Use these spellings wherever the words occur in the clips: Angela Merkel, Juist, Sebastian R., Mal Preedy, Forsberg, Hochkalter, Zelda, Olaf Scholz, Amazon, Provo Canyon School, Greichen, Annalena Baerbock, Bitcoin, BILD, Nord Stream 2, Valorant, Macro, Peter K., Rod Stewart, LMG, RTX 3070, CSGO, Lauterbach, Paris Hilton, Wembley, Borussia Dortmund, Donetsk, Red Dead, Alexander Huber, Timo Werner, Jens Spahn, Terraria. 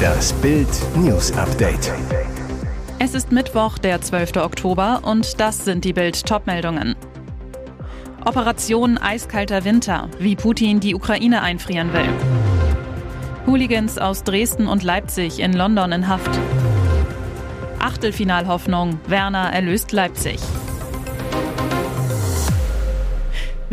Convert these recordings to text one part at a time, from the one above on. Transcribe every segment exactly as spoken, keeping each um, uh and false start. Das BILD News Update. Es ist Mittwoch, der zwölfte Oktober, und das sind die BILD-Top-Meldungen. Operation Eiskalter Winter, wie Putin die Ukraine einfrieren will. Hooligans aus Dresden und Leipzig in London in Haft. Achtelfinalhoffnung, Werner erlöst Leipzig.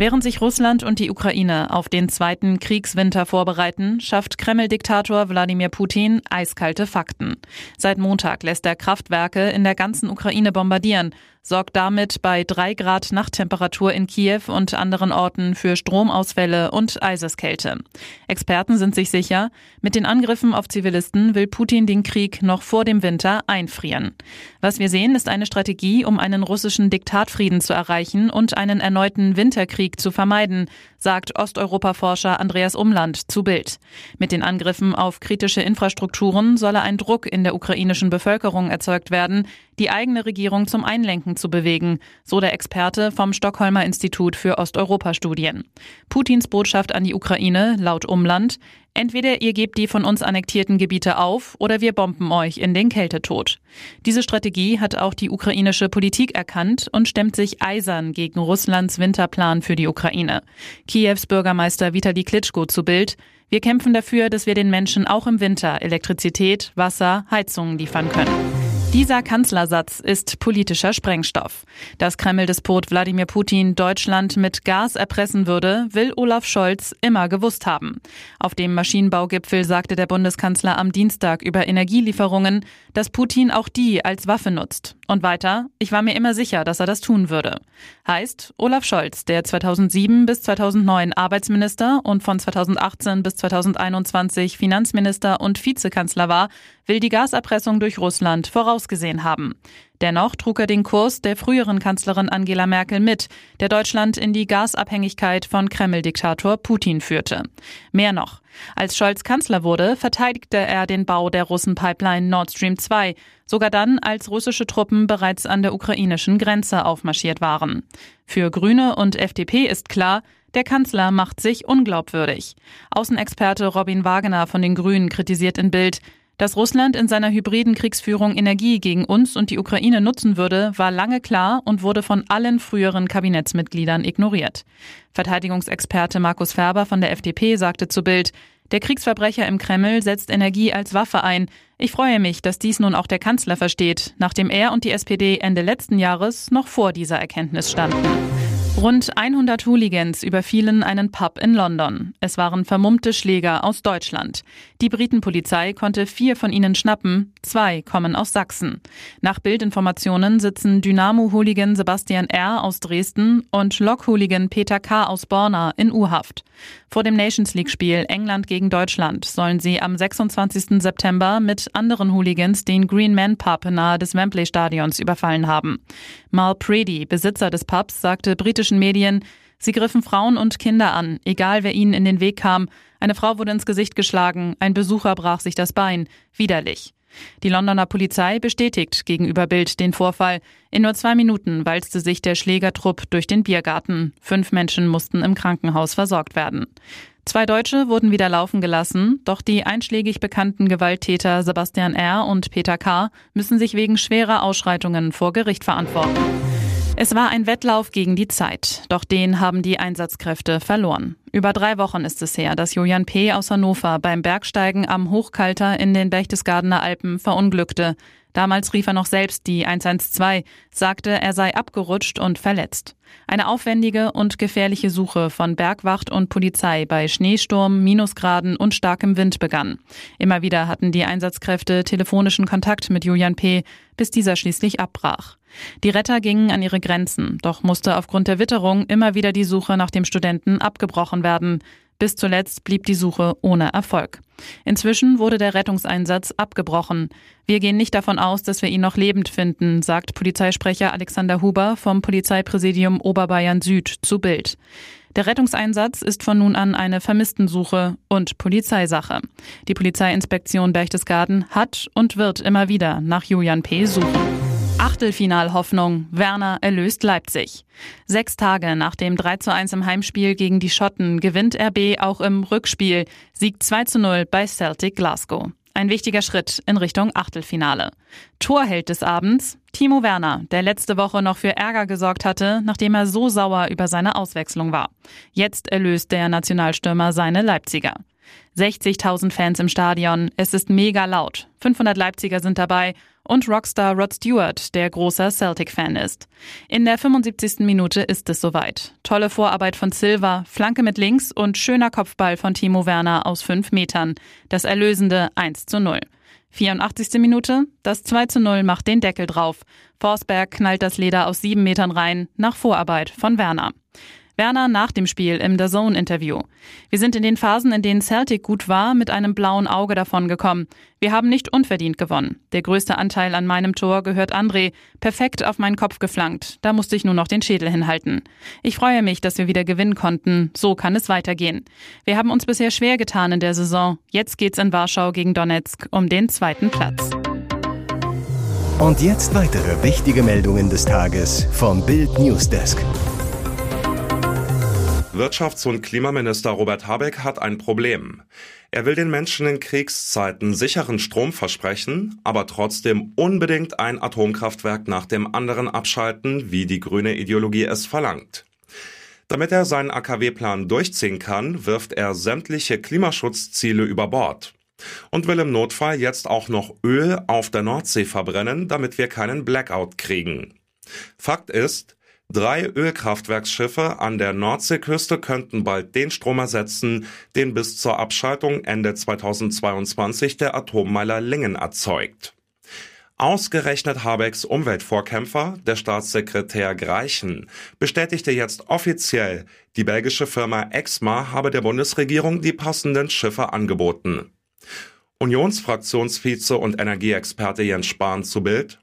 Während sich Russland und die Ukraine auf den zweiten Kriegswinter vorbereiten, schafft Kreml-Diktator Wladimir Putin eiskalte Fakten. Seit Montag lässt er Kraftwerke in der ganzen Ukraine bombardieren, sorgt damit bei drei Grad Nachttemperatur in Kiew und anderen Orten für Stromausfälle und Eiseskälte. Experten sind sich sicher, mit den Angriffen auf Zivilisten will Putin den Krieg noch vor dem Winter einfrieren. Was wir sehen, ist eine Strategie, um einen russischen Diktatfrieden zu erreichen und einen erneuten Winterkrieg zu vermeiden, sagt Osteuropa-Forscher Andreas Umland zu BILD. Mit den Angriffen auf kritische Infrastrukturen solle ein Druck in der ukrainischen Bevölkerung erzeugt werden, die eigene Regierung zum Einlenken zu bewegen, so der Experte vom Stockholmer Institut für Osteuropa-Studien. Putins Botschaft an die Ukraine, laut Umland: Entweder ihr gebt die von uns annektierten Gebiete auf oder wir bomben euch in den Kältetod. Diese Strategie hat auch die ukrainische Politik erkannt und stemmt sich eisern gegen Russlands Winterplan für die Ukraine. Kiews Bürgermeister Vitali Klitschko zu BILD: Wir kämpfen dafür, dass wir den Menschen auch im Winter Elektrizität, Wasser, Heizungen liefern können. Dieser Kanzlersatz ist politischer Sprengstoff. Dass Kreml-Despot Wladimir Putin Deutschland mit Gas erpressen würde, will Olaf Scholz immer gewusst haben. Auf dem Maschinenbaugipfel sagte der Bundeskanzler am Dienstag über Energielieferungen, dass Putin auch die als Waffe nutzt. Und weiter: Ich war mir immer sicher, dass er das tun würde. Heißt, Olaf Scholz, der zweitausendsieben bis zweitausendneun Arbeitsminister und von zweitausendachtzehn bis zweitausendeinundzwanzig Finanzminister und Vizekanzler war, will die Gaserpressung durch Russland voraussetzen. Gesehen haben. Dennoch trug er den Kurs der früheren Kanzlerin Angela Merkel mit, der Deutschland in die Gasabhängigkeit von Kreml-Diktator Putin führte. Mehr noch: Als Scholz Kanzler wurde, verteidigte er den Bau der Russen-Pipeline Nord Stream zwei, sogar dann, als russische Truppen bereits an der ukrainischen Grenze aufmarschiert waren. Für Grüne und F D P ist klar: Der Kanzler macht sich unglaubwürdig. Außenexperte Robin Wagner von den Grünen kritisiert in BILD: Dass Russland in seiner hybriden Kriegsführung Energie gegen uns und die Ukraine nutzen würde, war lange klar und wurde von allen früheren Kabinettsmitgliedern ignoriert. Verteidigungsexperte Markus Ferber von der F D P sagte zu BILD: Der Kriegsverbrecher im Kreml setzt Energie als Waffe ein. Ich freue mich, dass dies nun auch der Kanzler versteht, nachdem er und die S P D Ende letzten Jahres noch vor dieser Erkenntnis standen. Rund hundert Hooligans überfielen einen Pub in London. Es waren vermummte Schläger aus Deutschland. Die Britenpolizei konnte vier von ihnen schnappen, zwei kommen aus Sachsen. Nach Bildinformationen sitzen Dynamo-Hooligan Sebastian R. aus Dresden und Lok-Hooligan Peter K. aus Borna in U-Haft. Vor dem Nations-League-Spiel England gegen Deutschland sollen sie am sechsundzwanzigsten September mit anderen Hooligans den Green Man Pub nahe des Wembley-Stadions überfallen haben. Mal Preedy, Besitzer des Pubs, sagte britisch Medien: Sie griffen Frauen und Kinder an, egal wer ihnen in den Weg kam. Eine Frau wurde ins Gesicht geschlagen, ein Besucher brach sich das Bein. Widerlich. Die Londoner Polizei bestätigt gegenüber BILD den Vorfall. In nur zwei Minuten walzte sich der Schlägertrupp durch den Biergarten. Fünf Menschen mussten im Krankenhaus versorgt werden. Zwei Deutsche wurden wieder laufen gelassen, doch die einschlägig bekannten Gewalttäter Sebastian R. und Peter K. müssen sich wegen schwerer Ausschreitungen vor Gericht verantworten. Es war ein Wettlauf gegen die Zeit, doch den haben die Einsatzkräfte verloren. Über drei Wochen ist es her, dass Julian P. aus Hannover beim Bergsteigen am Hochkalter in den Berchtesgadener Alpen verunglückte. Damals rief er noch selbst die eins eins zwei, sagte, er sei abgerutscht und verletzt. Eine aufwendige und gefährliche Suche von Bergwacht und Polizei bei Schneesturm, Minusgraden und starkem Wind begann. Immer wieder hatten die Einsatzkräfte telefonischen Kontakt mit Julian P., bis dieser schließlich abbrach. Die Retter gingen an ihre Grenzen, doch musste aufgrund der Witterung immer wieder die Suche nach dem Studenten abgebrochen werden. Bis zuletzt blieb die Suche ohne Erfolg. Inzwischen wurde der Rettungseinsatz abgebrochen. Wir gehen nicht davon aus, dass wir ihn noch lebend finden, sagt Polizeisprecher Alexander Huber vom Polizeipräsidium Oberbayern Süd zu BILD. Der Rettungseinsatz ist von nun an eine Vermisstensuche und Polizeisache. Die Polizeiinspektion Berchtesgaden hat und wird immer wieder nach Julian P. suchen. Achtelfinalhoffnung, Werner erlöst Leipzig. Sechs Tage nach dem drei zu eins im Heimspiel gegen die Schotten gewinnt R B auch im Rückspiel, siegt zwei zu null bei Celtic Glasgow. Ein wichtiger Schritt in Richtung Achtelfinale. Torheld des Abends, Timo Werner, der letzte Woche noch für Ärger gesorgt hatte, nachdem er so sauer über seine Auswechslung war. Jetzt erlöst der Nationalstürmer seine Leipziger. sechzigtausend Fans im Stadion, es ist mega laut. fünfhundert Leipziger sind dabei und Rockstar Rod Stewart, der großer Celtic-Fan ist. In der fünfundsiebzigsten Minute ist es soweit. Tolle Vorarbeit von Silva, Flanke mit links und schöner Kopfball von Timo Werner aus fünf Metern. Das erlösende eins zu null. vierundachtzigste Minute, das zwei zu null macht den Deckel drauf. Forsberg knallt das Leder aus sieben Metern rein, nach Vorarbeit von Werner. Werner nach dem Spiel im D A Z N-Interview. Wir sind in den Phasen, in denen Celtic gut war, mit einem blauen Auge davon gekommen. Wir haben nicht unverdient gewonnen. Der größte Anteil an meinem Tor gehört André. Perfekt auf meinen Kopf geflankt. Da musste ich nur noch den Schädel hinhalten. Ich freue mich, dass wir wieder gewinnen konnten. So kann es weitergehen. Wir haben uns bisher schwer getan in der Saison. Jetzt geht's in Warschau gegen Donetsk um den zweiten Platz. Und jetzt weitere wichtige Meldungen des Tages vom BILD Newsdesk. Wirtschafts- und Klimaminister Robert Habeck hat ein Problem. Er will den Menschen in Kriegszeiten sicheren Strom versprechen, aber trotzdem unbedingt ein Atomkraftwerk nach dem anderen abschalten, wie die grüne Ideologie es verlangt. Damit er seinen A K W-Plan durchziehen kann, wirft er sämtliche Klimaschutzziele über Bord und will im Notfall jetzt auch noch Öl auf der Nordsee verbrennen, damit wir keinen Blackout kriegen. Fakt ist, drei Ölkraftwerksschiffe an der Nordseeküste könnten bald den Strom ersetzen, den bis zur Abschaltung Ende zweitausendzweiundzwanzig der Atommeiler Lingen erzeugt. Ausgerechnet Habecks Umweltvorkämpfer, der Staatssekretär Greichen, bestätigte jetzt offiziell, die belgische Firma Exmar habe der Bundesregierung die passenden Schiffe angeboten. Unionsfraktionsvize und Energieexperte Jens Spahn zu BILD: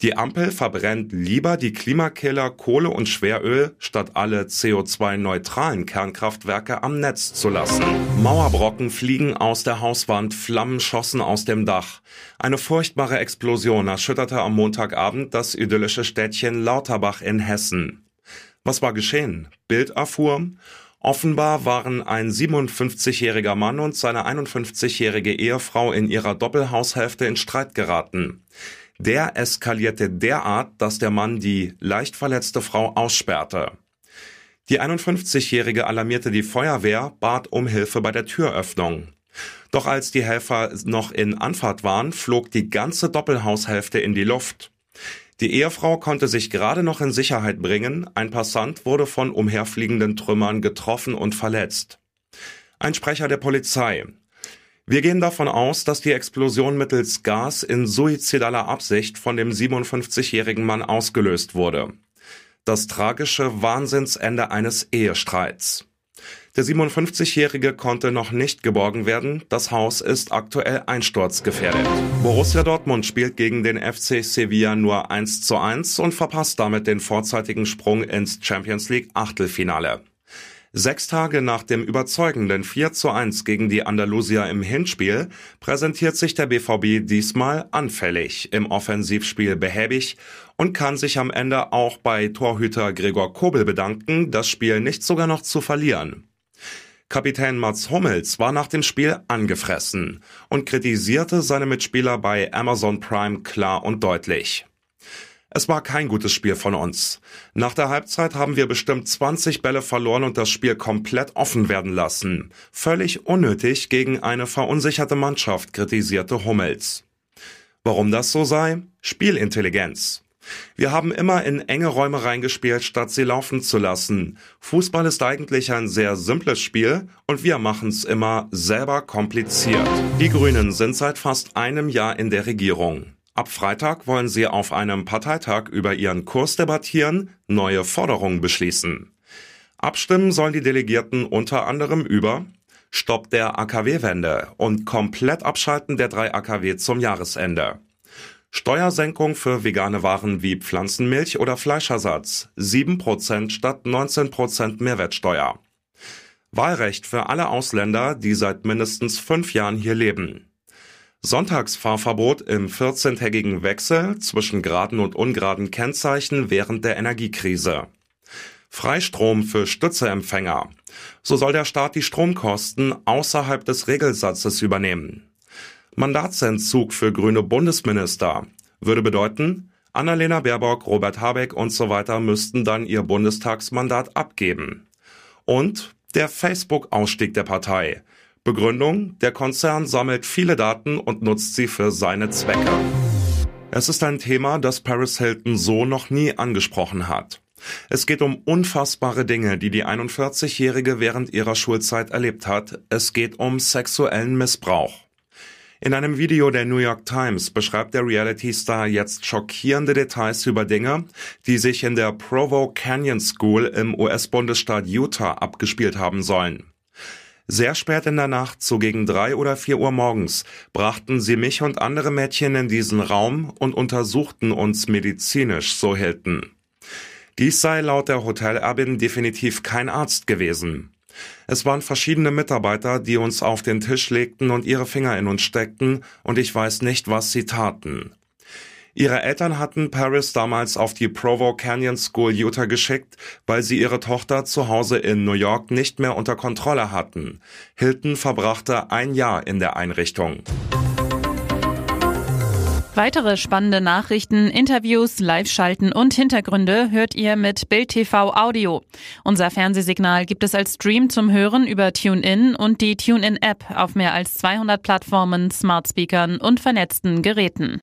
Die Ampel verbrennt lieber die Klimakiller Kohle und Schweröl, statt alle C O zwei neutralen Kernkraftwerke am Netz zu lassen. Mauerbrocken fliegen aus der Hauswand, Flammen schossen aus dem Dach. Eine furchtbare Explosion erschütterte am Montagabend das idyllische Städtchen Lauterbach in Hessen. Was war geschehen? BILD erfuhr: Offenbar waren ein siebenundfünfzigjähriger Mann und seine einundfünfzigjährige Ehefrau in ihrer Doppelhaushälfte in Streit geraten. Der eskalierte derart, dass der Mann die leicht verletzte Frau aussperrte. Die einundfünfzigjährige alarmierte die Feuerwehr, bat um Hilfe bei der Türöffnung. Doch als die Helfer noch in Anfahrt waren, flog die ganze Doppelhaushälfte in die Luft. Die Ehefrau konnte sich gerade noch in Sicherheit bringen, ein Passant wurde von umherfliegenden Trümmern getroffen und verletzt. Ein Sprecher der Polizei: Wir gehen davon aus, dass die Explosion mittels Gas in suizidaler Absicht von dem siebenundfünfzigjährigen Mann ausgelöst wurde. Das tragische Wahnsinnsende eines Ehestreits. Der siebenundfünfzigjährige konnte noch nicht geborgen werden. Das Haus ist aktuell einsturzgefährdet. Borussia Dortmund spielt gegen den F C Sevilla nur eins zu eins und verpasst damit den vorzeitigen Sprung ins Champions League Achtelfinale. Sechs Tage nach dem überzeugenden vier zu eins gegen die Andalusier im Hinspiel präsentiert sich der B V B diesmal anfällig, im Offensivspiel behäbig und kann sich am Ende auch bei Torhüter Gregor Kobel bedanken, das Spiel nicht sogar noch zu verlieren. Kapitän Mats Hummels war nach dem Spiel angefressen und kritisierte seine Mitspieler bei Amazon Prime klar und deutlich. Es war kein gutes Spiel von uns. Nach der Halbzeit haben wir bestimmt zwanzig Bälle verloren und das Spiel komplett offen werden lassen. Völlig unnötig gegen eine verunsicherte Mannschaft, kritisierte Hummels. Warum das so sei? Spielintelligenz. Wir haben immer in enge Räume reingespielt, statt sie laufen zu lassen. Fußball ist eigentlich ein sehr simples Spiel und wir machen es immer selber kompliziert. Die Grünen sind seit fast einem Jahr in der Regierung. Ab Freitag wollen sie auf einem Parteitag über ihren Kurs debattieren, neue Forderungen beschließen. Abstimmen sollen die Delegierten unter anderem über Stopp der A K W-Wende und komplett Abschalten der drei A K W zum Jahresende, Steuersenkung für vegane Waren wie Pflanzenmilch oder Fleischersatz, sieben Prozent statt neunzehn Prozent Mehrwertsteuer, Wahlrecht für alle Ausländer, die seit mindestens fünf Jahren hier leben, Sonntagsfahrverbot im vierzehntägigen Wechsel zwischen geraden und ungeraden Kennzeichen während der Energiekrise. Freistrom für Stützeempfänger. So soll der Staat die Stromkosten außerhalb des Regelsatzes übernehmen. Mandatsentzug für grüne Bundesminister würde bedeuten, Annalena Baerbock, Robert Habeck und so weiter müssten dann ihr Bundestagsmandat abgeben. Und der Facebook-Ausstieg der Partei. Begründung: Der Konzern sammelt viele Daten und nutzt sie für seine Zwecke. Es ist ein Thema, das Paris Hilton so noch nie angesprochen hat. Es geht um unfassbare Dinge, die die einundvierzigjährige während ihrer Schulzeit erlebt hat. Es geht um sexuellen Missbrauch. In einem Video der New York Times beschreibt der Reality-Star jetzt schockierende Details über Dinge, die sich in der Provo Canyon School im U S-Bundesstaat Utah abgespielt haben sollen. Sehr spät in der Nacht, so gegen drei oder vier Uhr morgens, brachten sie mich und andere Mädchen in diesen Raum und untersuchten uns medizinisch, so Hilton. Dies sei laut der Hotelerbin definitiv kein Arzt gewesen. Es waren verschiedene Mitarbeiter, die uns auf den Tisch legten und ihre Finger in uns steckten, und ich weiß nicht, was sie taten. Ihre Eltern hatten Paris damals auf die Provo Canyon School Utah geschickt, weil sie ihre Tochter zu Hause in New York nicht mehr unter Kontrolle hatten. Hilton verbrachte ein Jahr in der Einrichtung. Weitere spannende Nachrichten, Interviews, Live-Schalten und Hintergründe hört ihr mit BILD T V Audio. Unser Fernsehsignal gibt es als Stream zum Hören über TuneIn und die TuneIn-App auf mehr als zweihundert Plattformen, Smartspeakern und vernetzten Geräten.